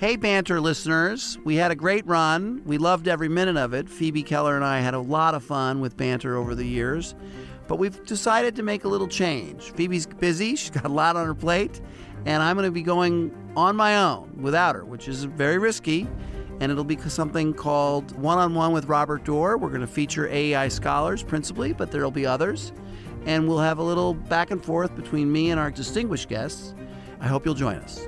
Hey, Banter listeners. We had a great run. We loved every minute of it. Phoebe Keller and I had a lot of fun with Banter over the years, but we've decided to make a little change. Phoebe's busy. She's got a lot on her plate, and I'm going to be going on my own without her, which is very risky, and it'll be something called One-on-One with Robert Doar. We're going to feature AEI scholars principally, but there'll be others, and we'll have a little back and forth between me and our distinguished guests. I hope you'll join us.